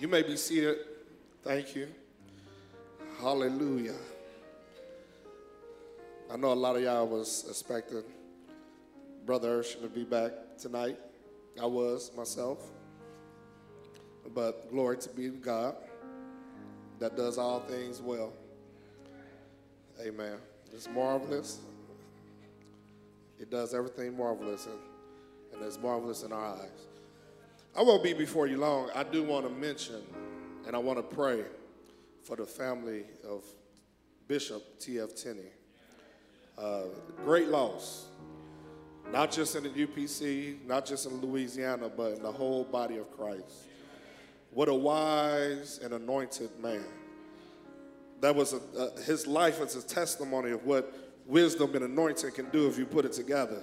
You may be seated. Thank you. Hallelujah. I know a lot of y'all was expecting Brother Urshan to be back tonight. I was myself. But glory to be God that does all things well. Amen. It's marvelous. It does everything marvelous, and it's marvelous in our eyes. I won't be before you long. I do want to mention, and I want to pray for the family of Bishop T.F. Tenney. Great loss, not just in the UPC, not just in Louisiana, but in the whole body of Christ. What a wise and anointed man. That was his life is a testimony of what wisdom and anointing can do if you put it together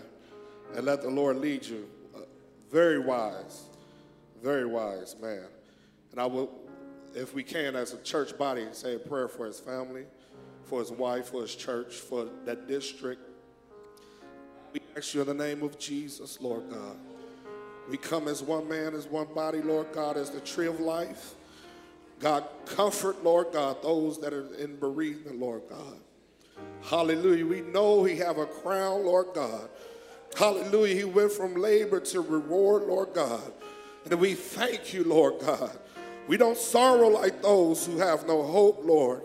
and let the Lord lead you. Very wise man. And I will, if we can, as a church body, say a prayer for his family, for his wife, for his church, for that district. We ask you in the name of Jesus, Lord God. We come as one man, as one body, Lord God, as the tree of life. God, comfort, Lord God, those that are in bereavement, Lord God. Hallelujah. We know he have a crown, Lord God. Hallelujah. He went from labor to reward, Lord God. And we thank you, Lord God. We don't sorrow like those who have no hope, Lord.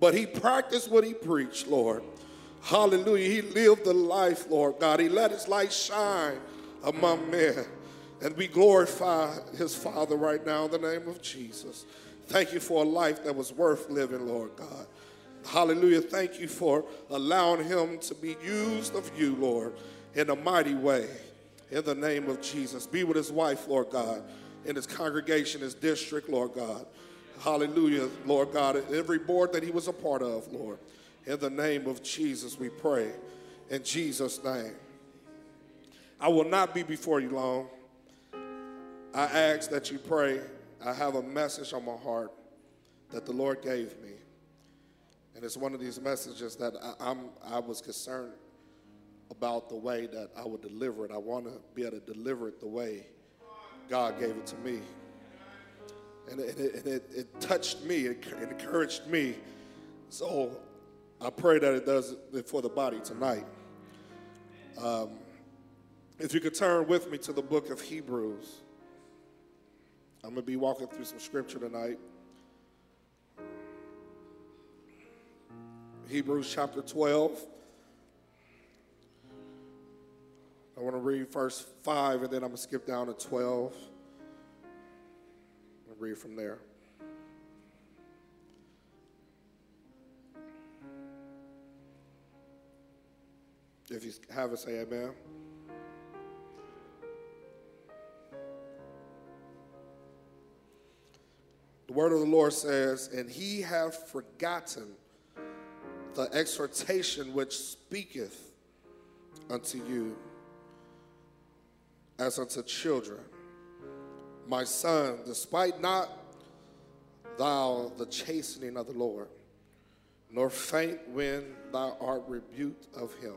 But he practiced what he preached, Lord. Hallelujah. He lived the life, Lord God. He let his light shine among men. And we glorify his Father right now in the name of Jesus. Thank you for a life that was worth living, Lord God. Hallelujah. Thank you for allowing him to be used of you, Lord, in a mighty way. In the name of Jesus. Be with his wife, Lord God, and his congregation, his district, Lord God. Hallelujah, Lord God. Every board that he was a part of, Lord. In the name of Jesus, we pray. In Jesus' name. I will not be before you long. I ask that you pray. I have a message on my heart that the Lord gave me. And it's one of these messages that I was concerned about the way that I would deliver it. I want to be able to deliver it the way God gave it to me. And it touched me. It encouraged me. So I pray that it does it for the body tonight. If you could turn with me to the book of Hebrews. I'm going to be walking through some scripture tonight. Hebrews chapter 12. I want to read verse 5, and then I'm going to skip down to 12 and read from there. If you have it, say amen. The word of the Lord says, and he hath forgotten the exhortation which speaketh unto you as unto children. My son, despite not thou the chastening of the Lord, nor faint when thou art rebuked of him.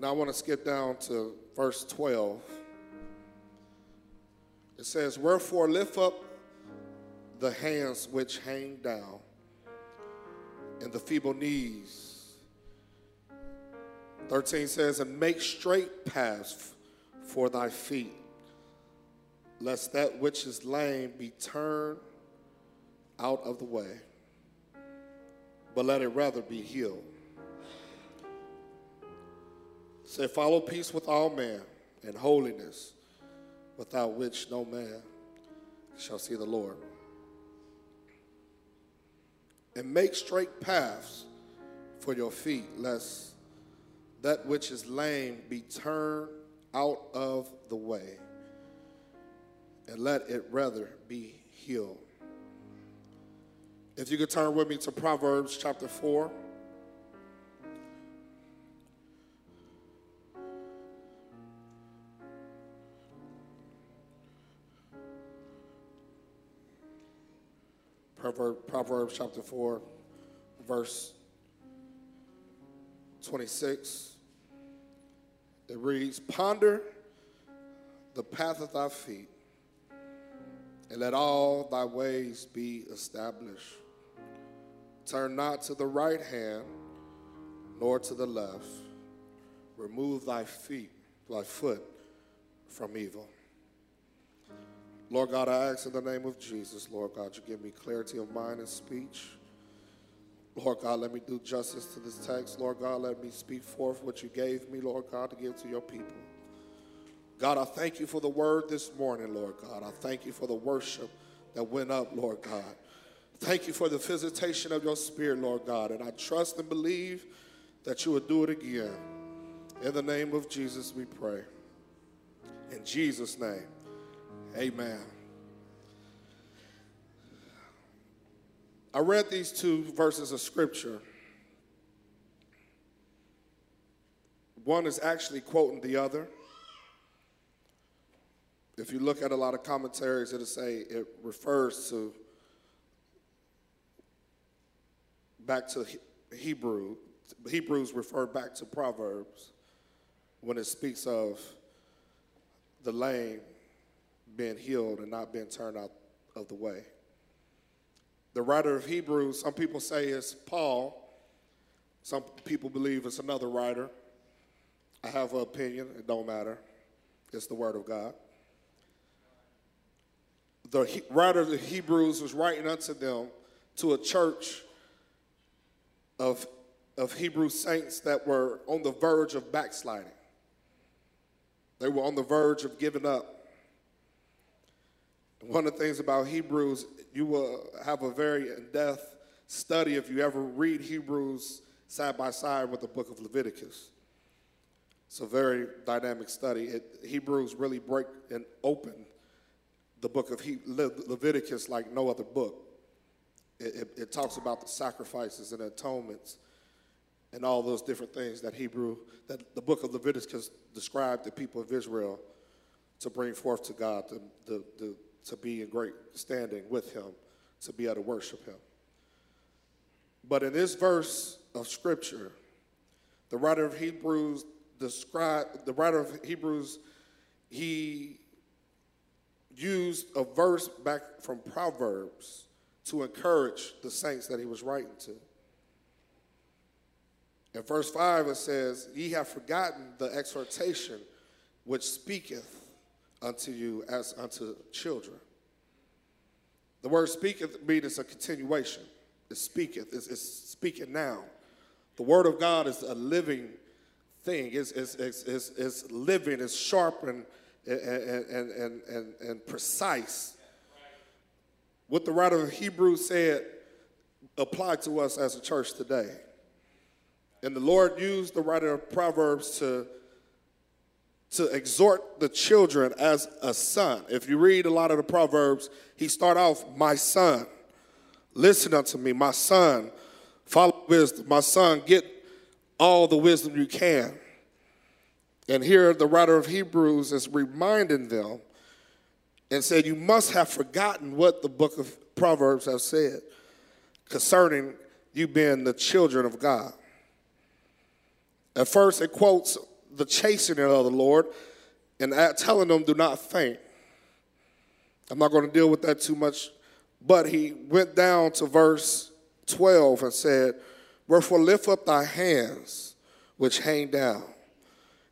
Now I want to skip down to verse 12. It says, wherefore lift up the hands which hang down, and the feeble knees. 13 says, and make straight paths for thy feet, lest that which is lame be turned out of the way, but let it rather be healed. Say, follow peace with all men and holiness, without which no man shall see the Lord. And make straight paths for your feet, lest that which is lame be turned out of the way, and let it rather be healed. If you could turn with me to Proverbs chapter 4. Proverbs chapter 4, verse 26. It reads, ponder the path of thy feet, and let all thy ways be established. Turn not to the right hand, nor to the left. Remove thy foot from evil. Lord God, I ask in the name of Jesus, Lord God, you give me clarity of mind and speech. Lord God, let me do justice to this text. Lord God, let me speak forth what you gave me, Lord God, to give to your people. God, I thank you for the word this morning, Lord God. I thank you for the worship that went up, Lord God. Thank you for the visitation of your spirit, Lord God. And I trust and believe that you will do it again. In the name of Jesus, we pray. In Jesus' name, amen. I read these two verses of scripture. One is actually quoting the other. If you look at a lot of commentaries, it'll say it refers to back to Hebrew. Hebrews refer back to Proverbs when it speaks of the lame being healed and not being turned out of the way. The writer of Hebrews, some people say it's Paul. Some people believe it's another writer. I have an opinion. It don't matter. It's the word of God. The writer of the Hebrews was writing unto them to a church of Hebrew saints that were on the verge of backsliding. They were on the verge of giving up. One of the things about Hebrews, you will have a very in-depth study if you ever read Hebrews side by side with the book of Leviticus. It's a very dynamic study. Hebrews really break and open the book of Leviticus like no other book. It talks about the sacrifices and atonements and all those different things that the book of Leviticus described the people of Israel to bring forth to God, to be in great standing with him, to be able to worship him. But in this verse of scripture, the writer of Hebrews used a verse back from Proverbs to encourage the saints that he was writing to. In verse 5, it says, "Ye have forgotten the exhortation which speaketh unto you as unto children." The word speaketh means it's a continuation. It speaketh. It's speaking now. The word of God is a living thing. It's living. It's sharpened and precise. What the writer of Hebrews said applied to us as a church today. And the Lord used the writer of Proverbs to exhort the children as a son. If you read a lot of the Proverbs, he starts off, "My son, listen unto me. My son, follow wisdom. My son, get all the wisdom you can." And here the writer of Hebrews is reminding them and said, you must have forgotten what the book of Proverbs have said concerning you being the children of God. At first, it quotes the chastening of the Lord and telling them, do not faint. I'm not going to deal with that too much. But he went down to verse 12 and said, "Wherefore lift up thy hands, which hang down,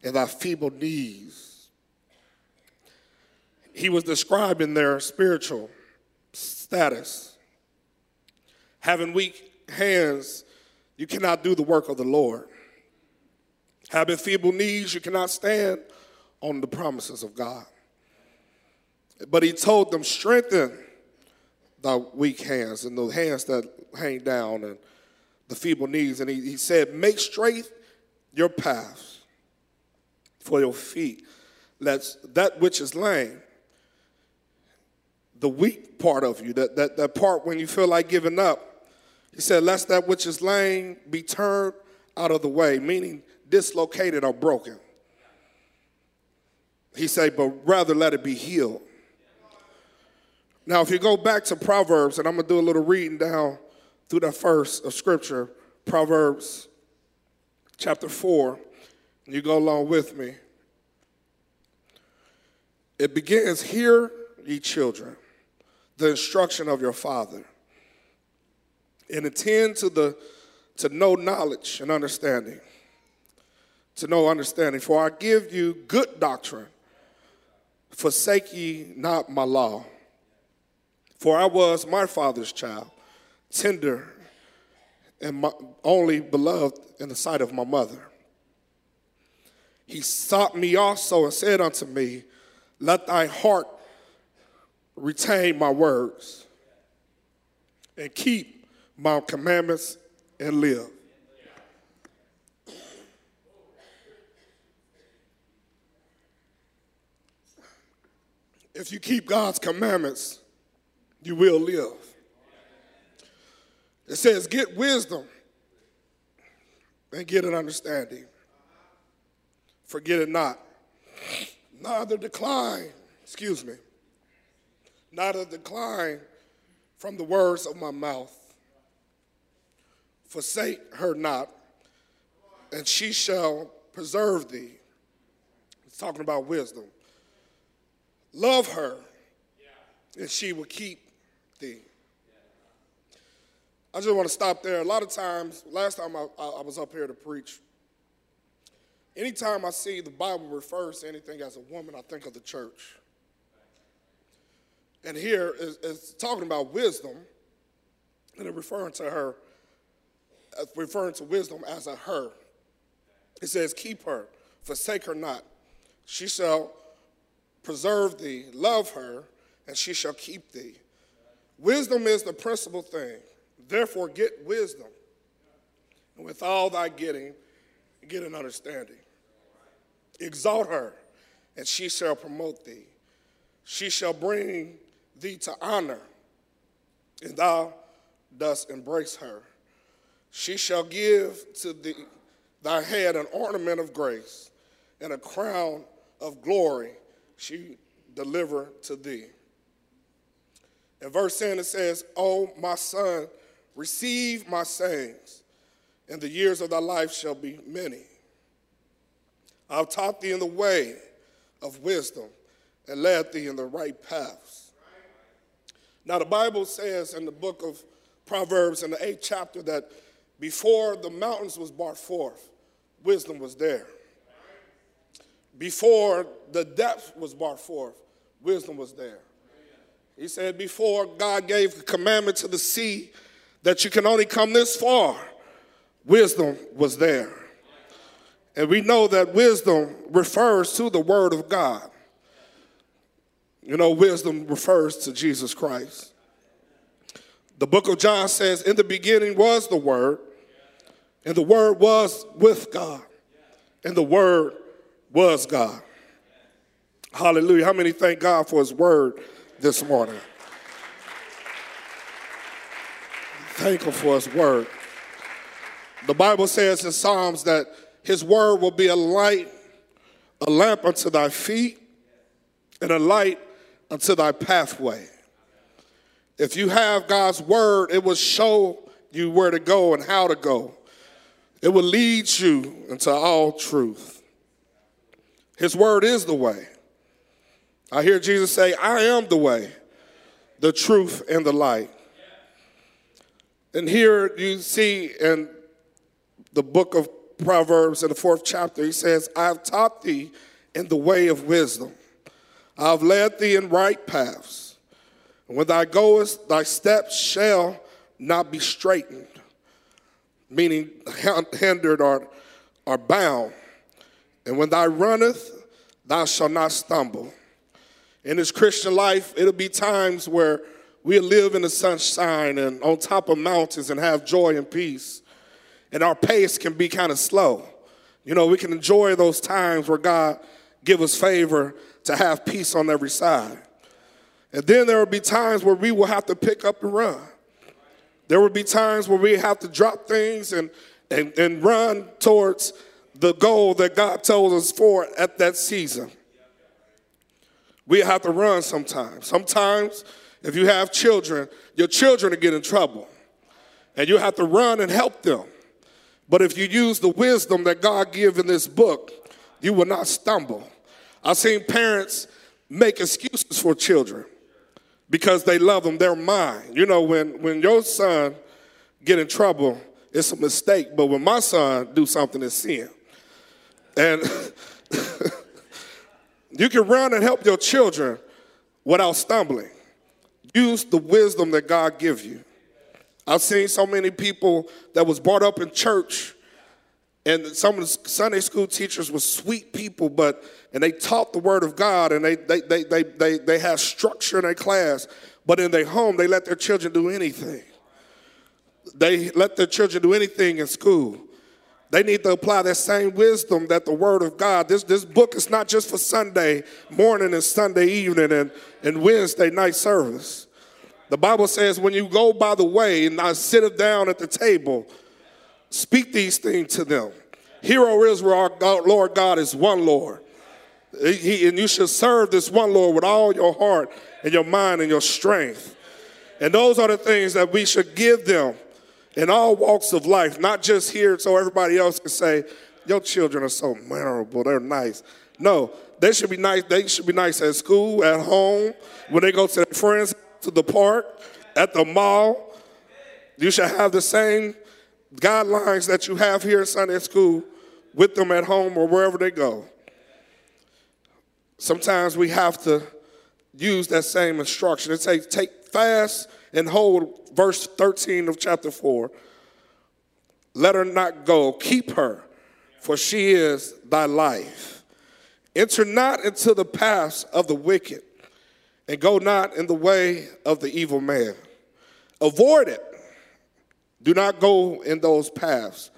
and thy feeble knees." He was describing their spiritual status. Having weak hands, you cannot do the work of the Lord. Having feeble knees, you cannot stand on the promises of God. But he told them, strengthen thy weak hands and the hands that hang down and the feeble knees. And he said, make straight your paths for your feet. That which is lame, the weak part of you, that part when you feel like giving up. He said, lest that which is lame be turned out of the way, meaning dislocated or broken. He said, but rather let it be healed. Now, if you go back to Proverbs, and I'm going to do a little reading down through that verse of scripture, Proverbs chapter 4, and you go along with me. It begins, "Hear, ye children, the instruction of your father, and attend to know knowledge and understanding. To know understanding, for I give you good doctrine. Forsake ye not my law. For I was my father's child, tender and only beloved in the sight of my mother. He sought me also and said unto me, let thy heart retain my words, and keep my commandments and live. If you keep God's commandments, you will live. It says, get wisdom and get an understanding. Forget it not. Neither decline from the words of my mouth. Forsake her not, and she shall preserve thee. It's talking about wisdom. Love her, and she will keep thee. I just want to stop there. A lot of times, last time I was up here to preach, anytime I see the Bible refers to anything as a woman, I think of the church. And here it's talking about wisdom, and it's referring to her, referring to wisdom as a her. It says, keep her, forsake her not. She shall preserve thee, love her, and she shall keep thee. Wisdom is the principal thing. Therefore, get wisdom. And with all thy getting, get an understanding. Exalt her, and she shall promote thee. She shall bring thee to honor, and thou dost embrace her. She shall give to thee, thy head an ornament of grace, and a crown of glory she deliver to thee. In verse 10 it says, O my son, receive my sayings, and the years of thy life shall be many. I have taught thee in the way of wisdom, and led thee in the right paths. Now the Bible says in the book of Proverbs in the 8th chapter that before the mountains was brought forth, wisdom was there. Before the depth was brought forth, wisdom was there. He said before God gave the commandment to the sea that you can only come this far, wisdom was there. And we know that wisdom refers to the word of God. You know, wisdom refers to Jesus Christ. The book of John says, in the beginning was the word, and the word was with God, and the word was God. Hallelujah. How many thank God for his word this morning? Thank him for his word. The Bible says in Psalms that his word will be a light, a lamp unto thy feet, and a light unto thy pathway. If you have God's word, it will show you where to go and how to go. It will lead you into all truth. His word is the way. I hear Jesus say, I am the way, the truth, and the light. And here you see in the book of Proverbs in the 4th chapter, he says, I have taught thee in the way of wisdom. I have led thee in right paths. When thou goest, thy steps shall not be straitened, meaning hindered or bound. And when thou runneth, thou shalt not stumble. In this Christian life, it'll be times where we'll live in the sunshine and on top of mountains and have joy and peace. And our pace can be kind of slow. You know, we can enjoy those times where God give us favor to have peace on every side. And then there will be times where we will have to pick up and run. There will be times where we have to drop things and run towards the goal that God told us for at that season. We have to run sometimes. Sometimes, if you have children, your children will get in trouble, and you have to run and help them. But if you use the wisdom that God gives in this book, you will not stumble. I've seen parents make excuses for children. because they love them. They're mine. You know, when your son get in trouble, it's a mistake. But when my son do something, it's sin. And you can run and help your children without stumbling. Use the wisdom that God gives you. I've seen so many people that was brought up in church, and some of the Sunday school teachers were sweet people, and they taught the word of God, and they had structure in their class, but in their home they let their children do anything. They let their children do anything in school. They need to apply that same wisdom that the word of God, this book is not just for Sunday morning and Sunday evening and Wednesday night service. The Bible says when you go by the way and I sit down at the table, speak these things to them. Hear, O Israel, our God, Lord God is one Lord. And you should serve this one Lord with all your heart and your mind and your strength. And those are the things that we should give them in all walks of life, not just here so everybody else can say, your children are so mannerable, they're nice. No, they should be nice. They should be nice at school, at home, when they go to their friends, to the park, at the mall. You should have the same guidelines that you have here in Sunday school with them at home or wherever they go. Sometimes we have to use that same instruction. It says, take fast and hold, verse 13 of chapter 4. Let her not go. Keep her, for she is thy life. Enter not into the paths of the wicked, and go not in the way of the evil man. Avoid it. Do not go in those paths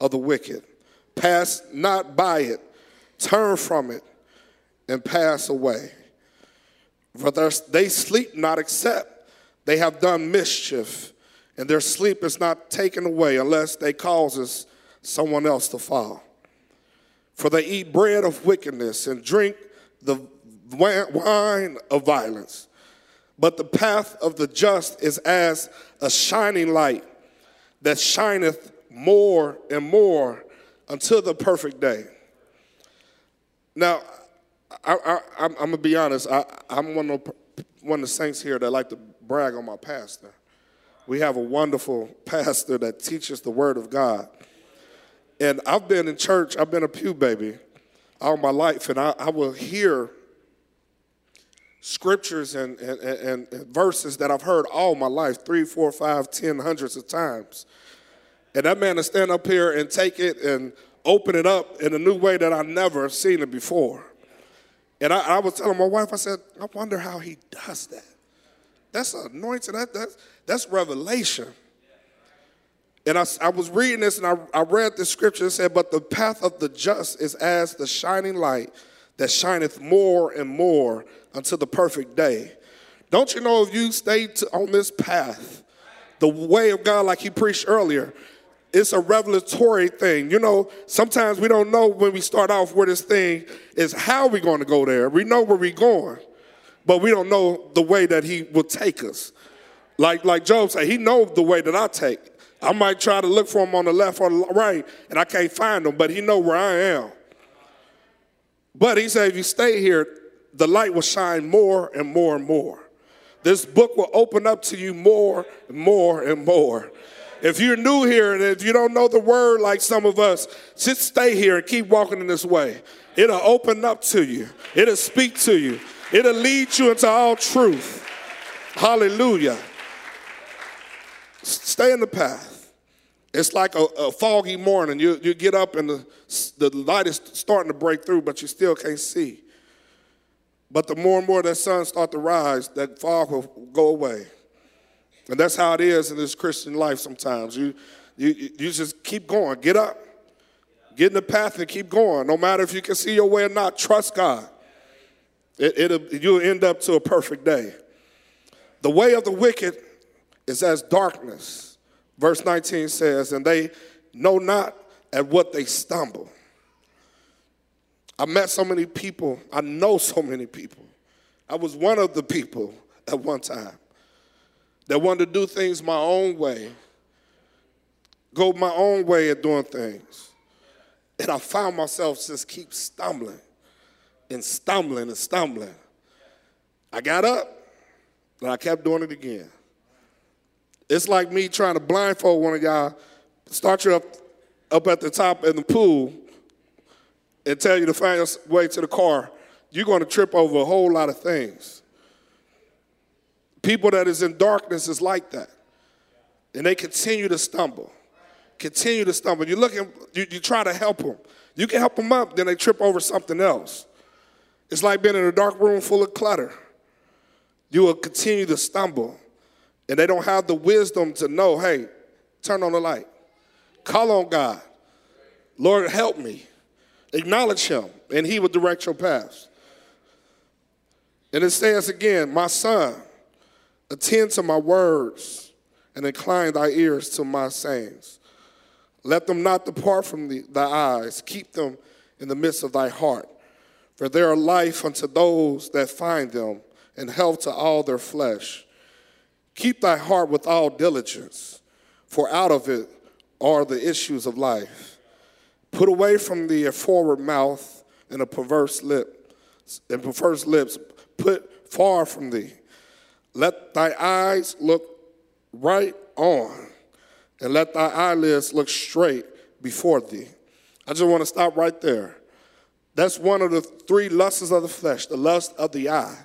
of the wicked. Pass not by it. Turn from it, and pass away. For they sleep not except they have done mischief, and their sleep is not taken away unless they causes someone else to fall. For they eat bread of wickedness and drink the wine of violence. But the path of the just is as a shining light that shineth more and more until the perfect day. Now, I'm going to be honest. I'm one of the saints here that like to brag on my pastor. We have a wonderful pastor that teaches the word of God. And I've been in church, I've been a pew baby all my life, and I will hear scriptures and verses that I've heard all my life, 3, 4, 5, 10, hundreds of times. And that man will stand up here and take it and open it up in a new way that I've never seen it before. And I was telling my wife, I said, I wonder how he does that. That's anointing. That's revelation. And I was reading this, and I read the scripture. It said, but the path of the just is as the shining light that shineth more and more until the perfect day. Don't you know if you stay on this path, the way of God, like he preached earlier, it's a revelatory thing. You know, sometimes we don't know when we start off where this thing is, how we're going to go there. We know where we're going, but we don't know the way that he will take us. Like Job said, he knows the way that I take. I might try to look for him on the left or the right, and I can't find him, but he knows where I am. But he said, if you stay here, the light will shine more and more and more. This book will open up to you more and more and more. If you're new here and if you don't know the word like some of us, just stay here and keep walking in this way. It'll open up to you. It'll speak to you. It'll lead you into all truth. Hallelujah. Stay in the path. It's like a foggy morning. You get up and the light is starting to break through, but you still can't see. But the more and more that sun starts to rise, that fog will go away. And that's how it is in this Christian life sometimes. You just keep going. Get up. Get in the path and keep going. No matter if you can see your way or not, trust God. You'll end up to a perfect day. The way of the wicked is as darkness. Verse 19 says, and they know not at what they stumble. I met so many people. I know so many people. I was one of the people at one time that wanted to do things my own way, go my own way at doing things. And I found myself just keep stumbling. And stumbling. I got up. And I kept doing it again. It's like me trying to blindfold one of y'all, start you up at the top in the pool, and tell you to find your way to the car. You're going to trip over a whole lot of things. People that is in darkness is like that. And they continue to stumble. Continue to stumble. You look at, you try to help them. You can help them up, then they trip over something else. It's like being in a dark room full of clutter. You will continue to stumble. And they don't have the wisdom to know, hey, turn on the light. Call on God. Lord, help me. Acknowledge him, and he will direct your paths. And it says again, my son, attend to my words and incline thy ears to my sayings. Let them not depart from thy eyes. Keep them in the midst of thy heart. For they are life unto those that find them, and health to all their flesh. Keep thy heart with all diligence, for out of it are the issues of life. Put away from thee a forward mouth and a perverse lip, and perverse lips put far from thee. Let thy eyes look right on, and let thy eyelids look straight before thee. I just want to stop right there. That's one of the three lusts of the flesh, the lust of the eye.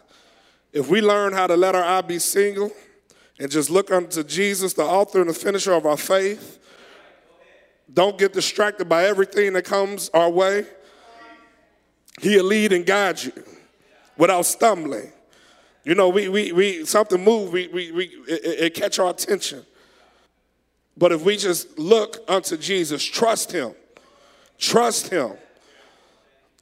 If we learn how to let our eye be single and just look unto Jesus, the author and the finisher of our faith, don't get distracted by everything that comes our way. He'll lead and guide you without stumbling. You know, something moves, it catch our attention. But if we just look unto Jesus, trust him. Trust him.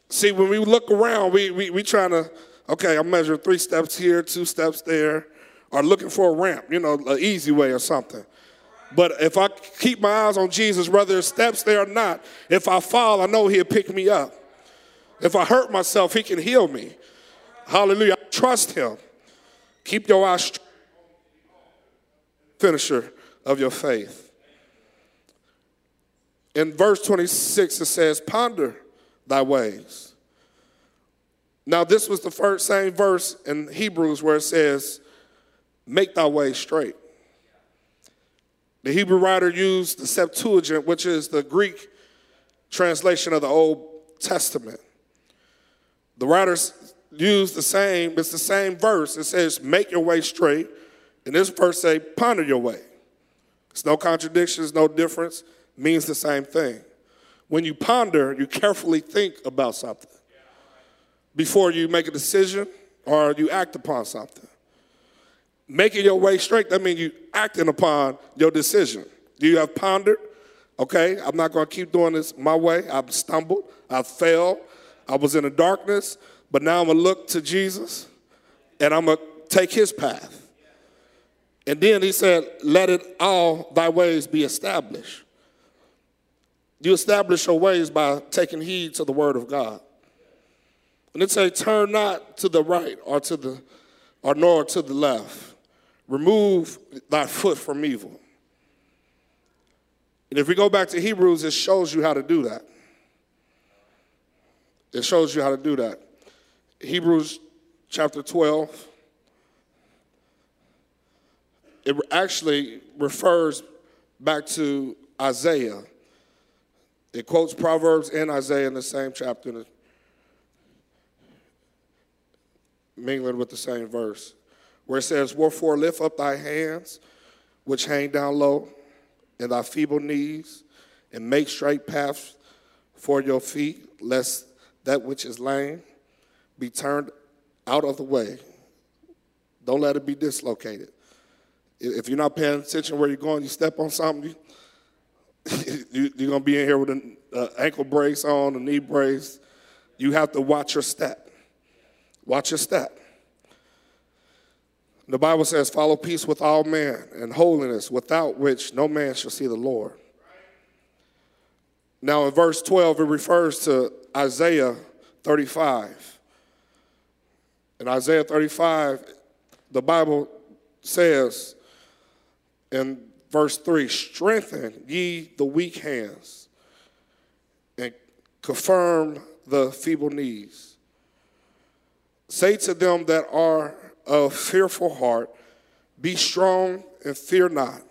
See, when we look around, we trying to, okay, I'm measuring 3 steps here, 2 steps there, or looking for a ramp, you know, an easy way or something. But if I keep my eyes on Jesus, whether there's steps there or not, if I fall, I know he'll pick me up. If I hurt myself, he can heal me. Hallelujah. I trust him. Keep your eyes straight. Finisher of your faith. In verse 26, it says, ponder thy ways. Now, this was the first same verse in Hebrews where it says, make thy way straight. The Hebrew writer used the Septuagint, which is the Greek translation of the Old Testament. The writers used it's the same verse. It says, make your way straight. And this verse says, ponder your way. It's no contradictions, no difference. It means the same thing. When you ponder, you carefully think about something before you make a decision or you act upon something. Making your way straight, that means you acting upon your decision. You have pondered, okay, I'm not going to keep doing this my way. I've stumbled. I fell. I was in the darkness. But now I'm going to look to Jesus, and I'm going to take his path. And then he said, let it all thy ways be established. You establish your ways by taking heed to the word of God. And it says, turn not to the right nor to the left. Remove thy foot from evil. And if we go back to Hebrews, it shows you how to do that. It shows you how to do that. Hebrews chapter 12, it actually refers back to Isaiah. It quotes Proverbs and Isaiah in the same chapter, mingling with the same verse, where it says, wherefore lift up thy hands, which hang down low, and thy feeble knees, and make straight paths for your feet, lest that which is lame be turned out of the way. Don't let it be dislocated. If you're not paying attention where you're going, you step on something, you're going to be in here with an ankle brace on, a knee brace. You have to watch your step. Watch your step. The Bible says, follow peace with all men and holiness, without which no man shall see the Lord. Now in verse 12, it refers to Isaiah 35. In Isaiah 35, the Bible says in verse 3, strengthen ye the weak hands and confirm the feeble knees. Say to them that are of fearful heart, Be strong and fear not.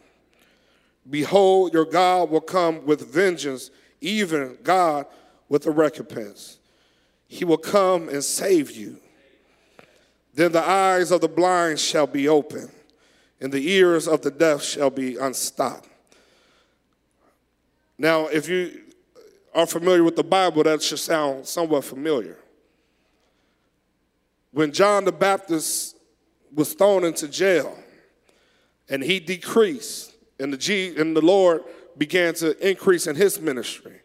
Behold, your God will come with vengeance, even God with a recompense. He will come and save you. Then the eyes of the blind shall be opened, and the ears of the deaf shall be unstopped. Now, if you are familiar with the Bible, that should sound somewhat familiar. When John the Baptist was thrown into jail, and he decreased, and the Lord began to increase in his ministry,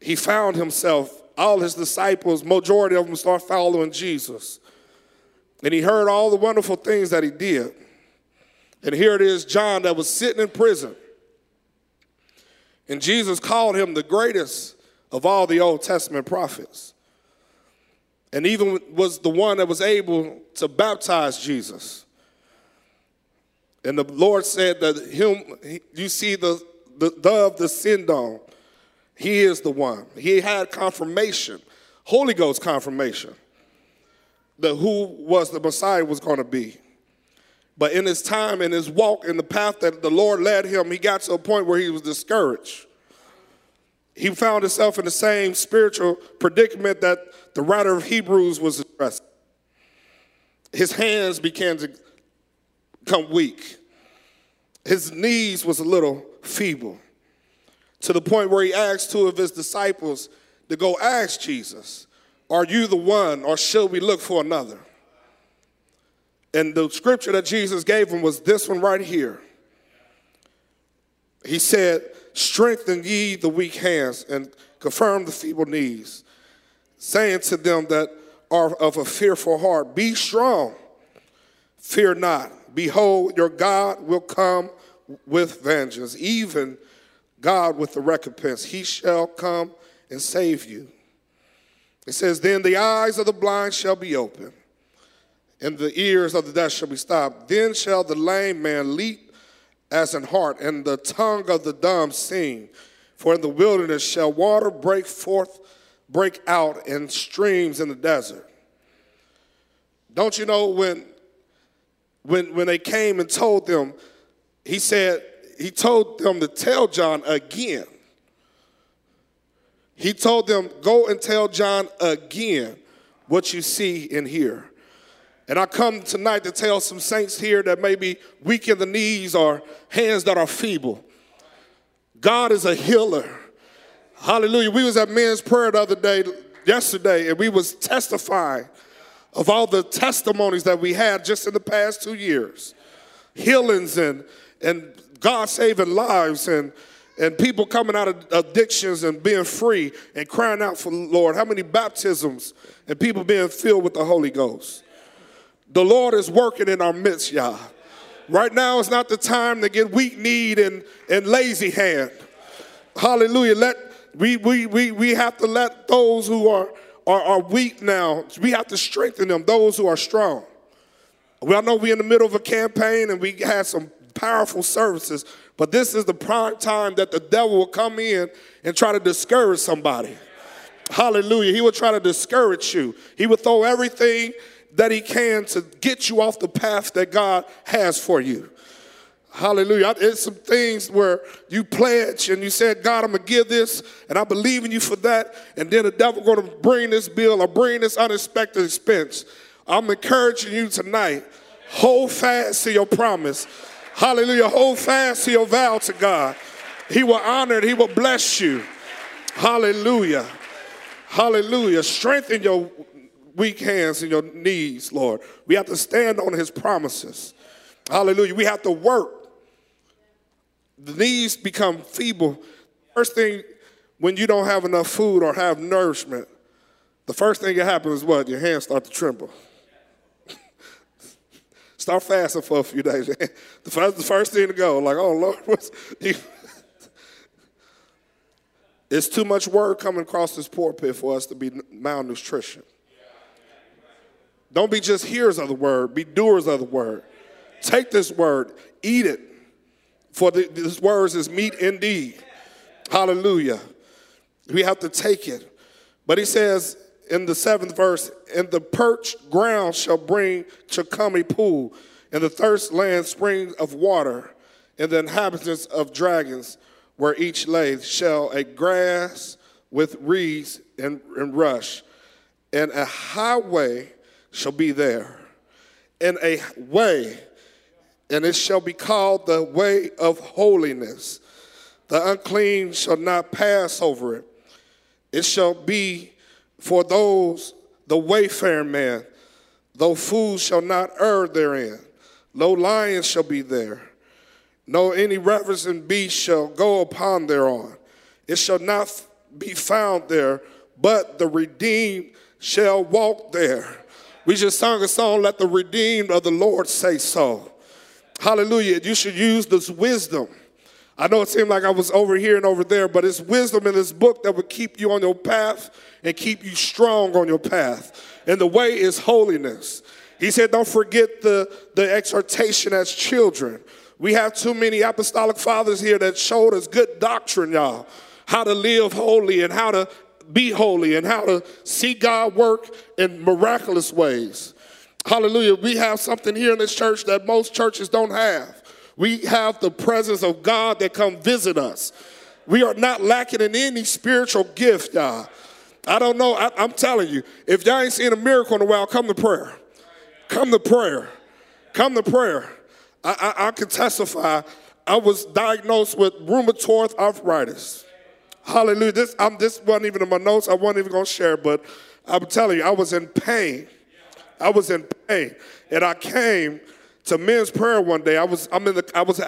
he found himself, all his disciples, majority of them start following Jesus. And he heard all the wonderful things that he did. And here it is, John, that was sitting in prison. And Jesus called him the greatest of all the Old Testament prophets. And even was the one that was able to baptize Jesus. And the Lord said that him, you see the dove descend on. He is the one. He had confirmation, Holy Ghost confirmation, that who was the Messiah was going to be. But in his time, in his walk, in the path that the Lord led him, he got to a point where he was discouraged. He found himself in the same spiritual predicament that the writer of Hebrews was addressing. His hands began to become weak. His knees was a little feeble, to the point where he asked two of his disciples to go ask Jesus, are you the one, or should we look for another? And the scripture that Jesus gave him was this one right here. He said, strengthen ye the weak hands and confirm the feeble knees, saying to them that are of a fearful heart, be strong, fear not. Behold, your God will come with vengeance, even God with the recompense. He shall come and save you. It says, then the eyes of the blind shall be opened, and the ears of the deaf shall be stopped. Then shall the lame man leap as an hart, and the tongue of the dumb sing. For in the wilderness shall water break out, and streams in the desert. Don't you know when they came and told them, he told them to tell John again. He told them, go and tell John again what you see and hear. And I come tonight to tell some saints here that may be weak in the knees or hands that are feeble. God is a healer. Hallelujah. We was at men's prayer the other day, yesterday, and we was testifying of all the testimonies that we had just in the past 2 years. Healings and God saving lives and people coming out of addictions and being free and crying out for the Lord. How many baptisms and people being filled with the Holy Ghost? The Lord is working in our midst, y'all. Right now is not the time to get weak-kneed and lazy hand. Hallelujah. We have to let those who are weak now, we have to strengthen them, those who are strong. Well, I know we're in the middle of a campaign and we had some powerful services, but this is the prime time that the devil will come in and try to discourage somebody. Hallelujah. He will try to discourage you. He will throw everything that he can to get you off the path that God has for you. Hallelujah. There's some things where you pledge and you said, God, I'm going to give this, and I believe in you for that, and then the devil going to bring this bill or bring this unexpected expense. I'm encouraging you tonight, hold fast to your promise. Hallelujah. Hold fast to your vow to God. He will honor it. He will bless you. Hallelujah. Hallelujah. Strengthen your weak hands and your knees, Lord. We have to stand on his promises. Hallelujah. We have to work. The knees become feeble. First thing, when you don't have enough food or have nourishment, the first thing that happens is what? Your hands start to tremble. Start fasting for a few days. The first thing to go, like, oh, Lord, what's... It's too much word coming across this pulpit for us to be malnutrition. Don't be just hearers of the word, be doers of the word. Take this word, eat it, for this word is meat indeed. Hallelujah. We have to take it. But he says in the 7th verse, and the perched ground shall come a pool, In the thirst land, springs of water, and the inhabitants of dragons, where each laid shall a grass with reeds and rush, and a highway shall be there, and a way, and it shall be called the way of holiness. The unclean shall not pass over it. It shall be for those, the wayfaring man, though fools shall not err therein. No lion shall be there, no any ravening beast shall go upon thereon. It shall not be found there, but the redeemed shall walk there. We just sung a song, let the redeemed of the Lord say so. Hallelujah. You should use this wisdom. I know it seemed like I was over here and over there, but it's wisdom in this book that will keep you on your path and keep you strong on your path. And the way is holiness. He said, don't forget the exhortation as children. We have too many apostolic fathers here that showed us good doctrine, y'all. How to live holy and how to be holy and how to see God work in miraculous ways. Hallelujah. We have something here in this church that most churches don't have. We have the presence of God that come visit us. We are not lacking in any spiritual gift, y'all. I don't know. I'm telling you, if y'all ain't seen a miracle in a while, come to prayer. Come to prayer. Come to prayer. I can testify. I was diagnosed with rheumatoid arthritis. Hallelujah. This wasn't even in my notes. I wasn't even going to share, but I'm telling you, I was in pain. I was in pain. And I came to men's prayer one day. I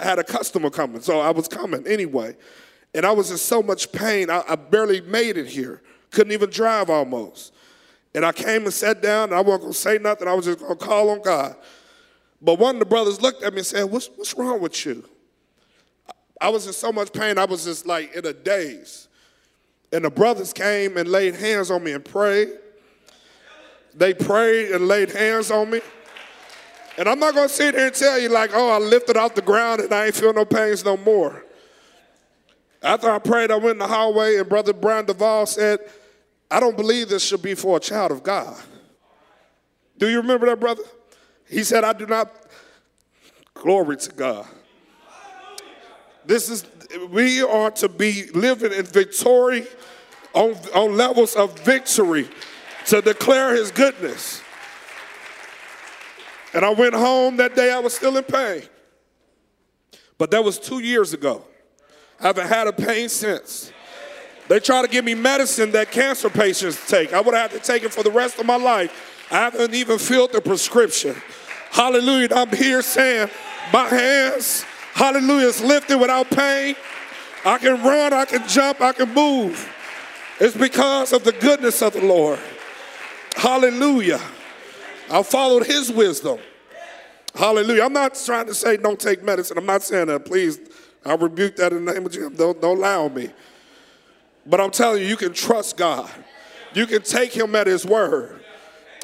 had a customer coming, so I was coming anyway. And I was in so much pain, I barely made it here. Couldn't even drive almost. And I came and sat down, and I wasn't going to say nothing. I was just going to call on God. But one of the brothers looked at me and said, what's wrong with you? I was in so much pain, I was just like in a daze. And the brothers came and laid hands on me and prayed. They prayed and laid hands on me. And I'm not going to sit here and tell you like, oh, I lifted off the ground and I ain't feel no pains no more. After I prayed, I went in the hallway, and Brother Brian Duvall said, I don't believe this should be for a child of God. Do you remember that, brother? He said, I do not. Glory to God. We are to be living in victory on levels of victory to declare his goodness. And I went home that day. I was still in pain. But that was 2 years ago. I haven't had a pain since. They try to give me medicine that cancer patients take. I would have had to take it for the rest of my life. I haven't even filled the prescription. Hallelujah. I'm here saying my hands, hallelujah, is lifted without pain. I can run, I can jump, I can move. It's because of the goodness of the Lord. Hallelujah. I followed his wisdom. Hallelujah. I'm not trying to say don't take medicine. I'm not saying that. Please, I rebuke that in the name of Jesus. Don't lie on me. But I'm telling you, you can trust God. You can take him at his word.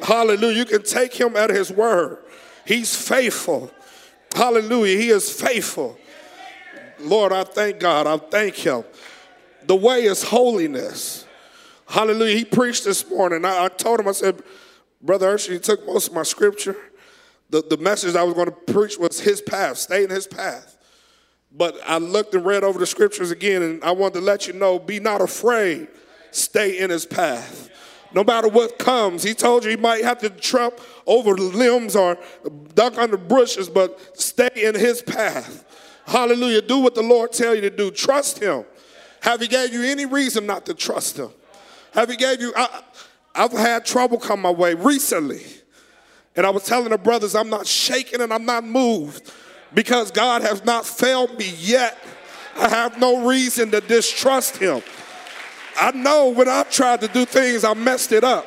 Hallelujah. You can take him at his word. He's faithful. Hallelujah. He is faithful. Lord, I thank God. I thank him. The way is holiness. Hallelujah. He preached this morning. I told him, I said, Brother Urshan, he took most of my scripture. The message I was going to preach was his path. Stay in his path. But I looked and read over the scriptures again, and I wanted to let you know, be not afraid. Stay in his path. No matter what comes, he told you he might have to trump over limbs or duck under bushes, but stay in his path. Hallelujah. Do what the Lord tell you to do. Trust him. Have he gave you any reason not to trust him? Have he gave you... I've had trouble come my way recently. And I was telling the brothers, I'm not shaken and I'm not moved because God has not failed me yet. I have no reason to distrust him. I know when I tried to do things, I messed it up.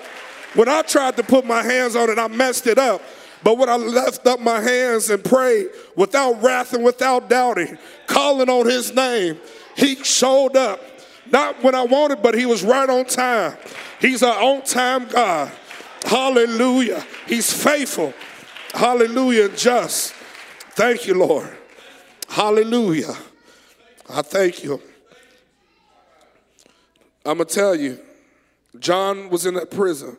When I tried to put my hands on it, I messed it up. But when I left up my hands and prayed without wrath and without doubting, calling on his name, he showed up. Not when I wanted, but he was right on time. He's an on-time God. Hallelujah. He's faithful. Hallelujah. Just. Thank you, Lord. Hallelujah. I thank you. I'm going to tell you, John was in that prison.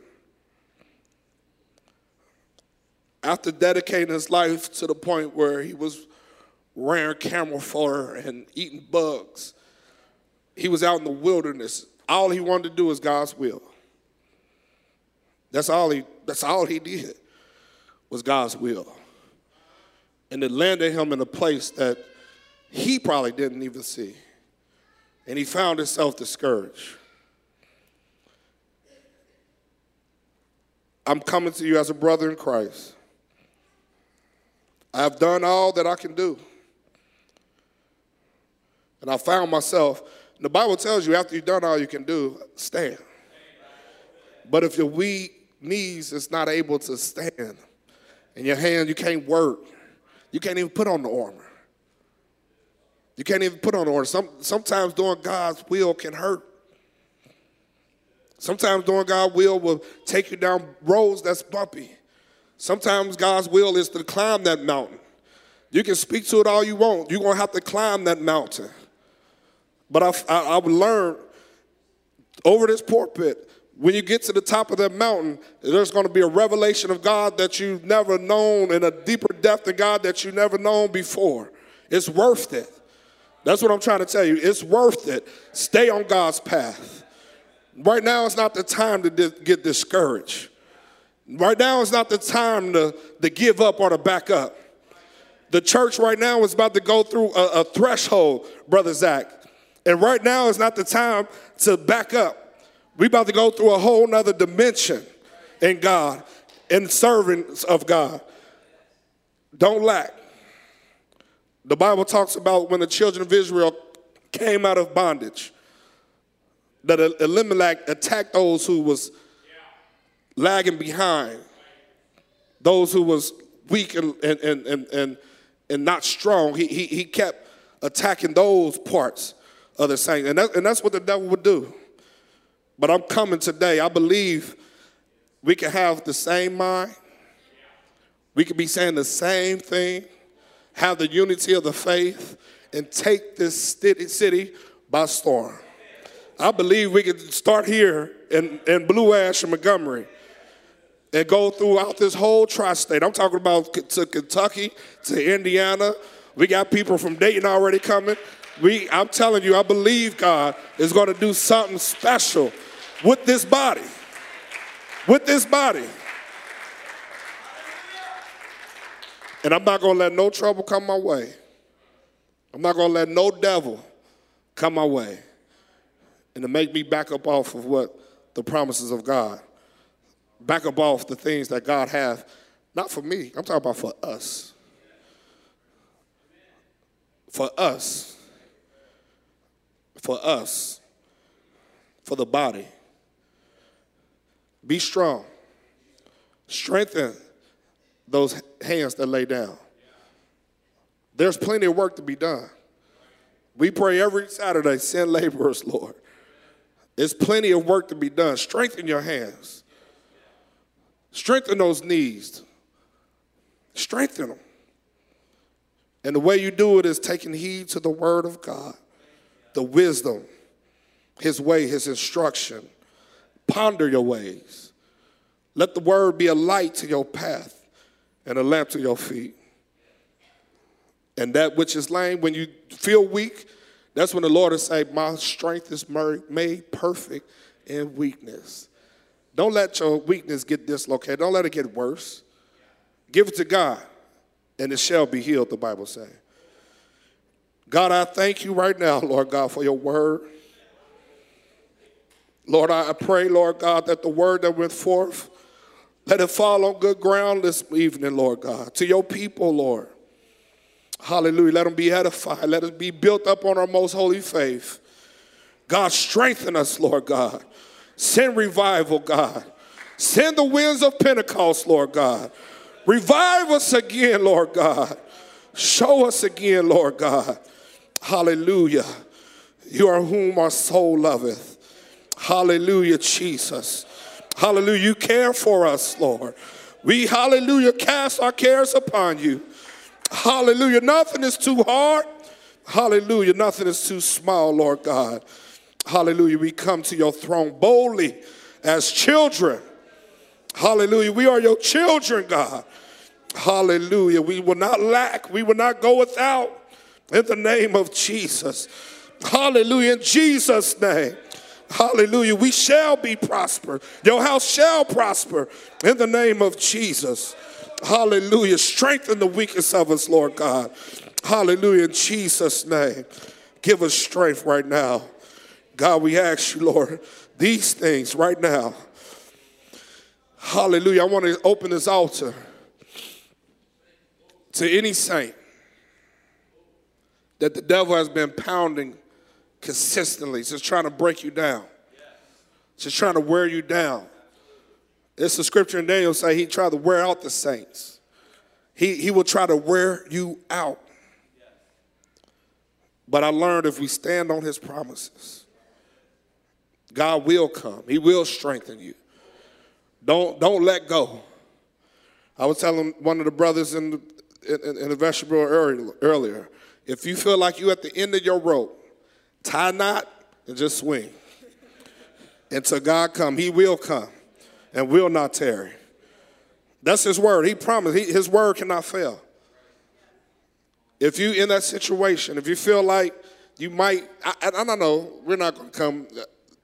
After dedicating his life to the point where he was rearing camel fodder and eating bugs, he was out in the wilderness. All he wanted to do was God's will. That's all he did was God's will. And it landed him in a place that he probably didn't even see. And he found himself discouraged. I'm coming to you as a brother in Christ. I have done all that I can do. And I found myself, the Bible tells you after you've done all you can do, stand. But if your weak knees is not able to stand, and your hand, you can't work, you can't even put on the armor. You can't even put on the armor. Sometimes doing God's will can hurt. Sometimes doing God's will take you down roads that's bumpy. Sometimes God's will is to climb that mountain. You can speak to it all you want. You're going to have to climb that mountain. But I've learned over this pulpit, when you get to the top of that mountain, there's going to be a revelation of God that you've never known and a deeper depth of God that you've never known before. It's worth it. That's what I'm trying to tell you. It's worth it. Stay on God's path. Right now, it's not the time to get discouraged. Right now, it's not the time to give up or to back up. The church right now is about to go through a threshold, Brother Zach. And right now, it's not the time to back up. We're about to go through a whole nother dimension in God, in servants of God. Don't lack. The Bible talks about when the children of Israel came out of bondage, that Elimelech attacked those who was lagging behind, those who was weak and not strong. He kept attacking those parts of the saints. And that's what the devil would do. But I'm coming today. I believe we can have the same mind. We can be saying the same thing, have the unity of the faith, and take this city by storm. I believe we can start here in Blue Ash and Montgomery and go throughout this whole tri-state. I'm talking about to Kentucky, to Indiana. We got people from Dayton already coming. I'm telling you, I believe God is going to do something special with this body. With this body. And I'm not going to let no trouble come my way. I'm not going to let no devil come my way and to make me back up off of what the promises of God, back up off the things that God have, not for me. I'm talking about for us. For us. For us, for the body. Be strong. Strengthen those hands that lay down. There's plenty of work to be done. We pray every Saturday, send laborers, Lord. There's plenty of work to be done. Strengthen your hands. Strengthen those knees. Strengthen them. And the way you do it is taking heed to the word of God. The wisdom, his way, his instruction. Ponder your ways. Let the word be a light to your path and a lamp to your feet. And that which is lame, when you feel weak, that's when the Lord will say, my strength is made perfect in weakness. Don't let your weakness get dislocated. Don't let it get worse. Give it to God, and it shall be healed, the Bible says. God, I thank you right now, Lord God, for your word. Lord, I pray, Lord God, that the word that went forth, let it fall on good ground this evening, Lord God, to your people, Lord. Hallelujah. Let them be edified. Let us be built up on our most holy faith. God, strengthen us, Lord God. Send revival, God. Send the winds of Pentecost, Lord God. Revive us again, Lord God. Show us again, Lord God. Hallelujah. You are whom our soul loveth. Hallelujah, Jesus. Hallelujah. You care for us, Lord. We, hallelujah, cast our cares upon you. Hallelujah. Nothing is too hard. Hallelujah. Nothing is too small, Lord God. Hallelujah. We come to your throne boldly as children. Hallelujah. We are your children, God. Hallelujah. We will not lack. We will not go without. In the name of Jesus. Hallelujah. In Jesus' name. Hallelujah. We shall be prospered. Your house shall prosper. In the name of Jesus. Hallelujah. Strengthen the weakest of us, Lord God. Hallelujah. In Jesus' name. Give us strength right now. God, we ask you, Lord, these things right now. Hallelujah. I want to open this altar to any saint that the devil has been pounding consistently, just trying to break you down, just trying to wear you down. It's the scripture in Daniel say he tried to wear out the saints. He will try to wear you out. But I learned if we stand on his promises, God will come. He will strengthen you. Don't let go. I was telling one of the brothers in the vegetable area earlier, if you feel like you're at the end of your rope, tie a knot and just swing. Until God come, he will come and will not tarry. That's his word. He promised. His word cannot fail. If you're in that situation, if you feel like you might, I don't know, we're not going to come,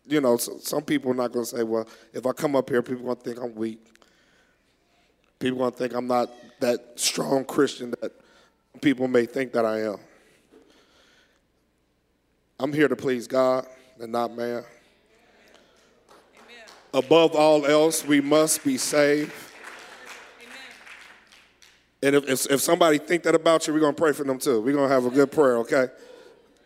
you know, some people are not going to say, well, if I come up here, people are going to think I'm weak. People are going to think I'm not that strong Christian that people may think that I am. I'm here to please God and not man. Amen. Above all else, we must be saved. And if somebody think that about you, we're going to pray for them too. We're going to have a good prayer, okay?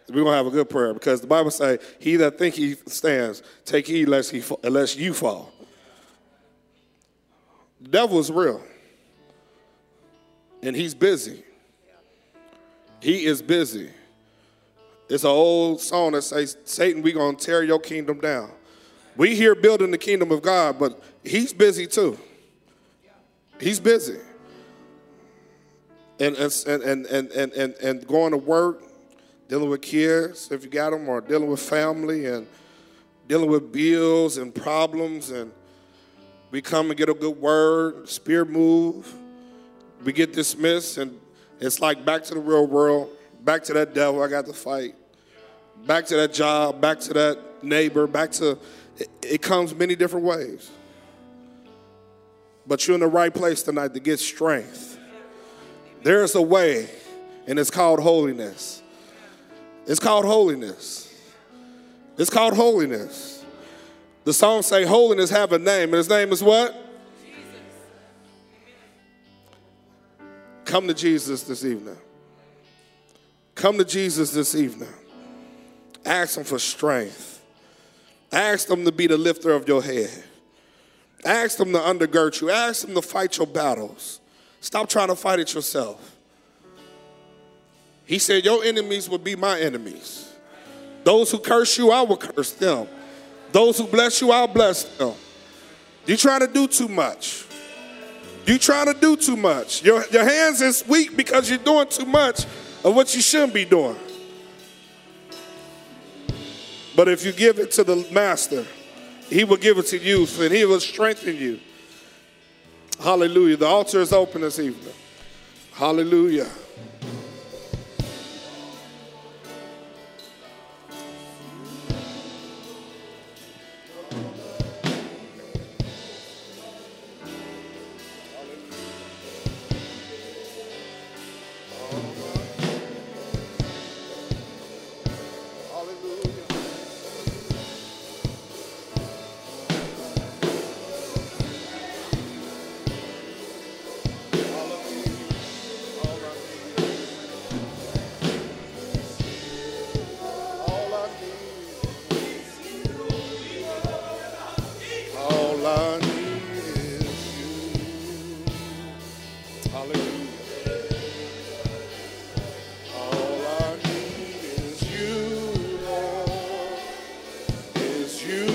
We're going to have a good prayer because the Bible says, he that think he stands, take heed lest unless you fall. The devil is real. And he's busy. He is busy. It's an old song that says, Satan, we're going to tear your kingdom down. We here building the kingdom of God, but he's busy too. He's busy. And going to work, dealing with kids if you got them, or dealing with family and dealing with bills and problems. And we come and get a good word, spirit move. We get dismissed, and it's like back to the real world, back to that devil I got to fight, back to that job, back to that neighbor, back to it comes many different ways. But you're in the right place tonight to get strength. There's a way, and it's called holiness. It's called holiness. It's called holiness. The song say holiness have a name, and his name is what? Jesus. Come to Jesus this evening. Come to Jesus this evening. Ask him for strength. Ask him to be the lifter of your head. Ask him to undergird you. Ask him to fight your battles. Stop trying to fight it yourself. He said, your enemies will be my enemies. Those who curse you, I will curse them. Those who bless you, I'll bless them. You trying to do too much. You trying to do too much. Your hands is weak because you're doing too much of what you shouldn't be doing. But if you give it to the master, he will give it to you and he will strengthen you. Hallelujah. The altar is open this evening. Hallelujah. You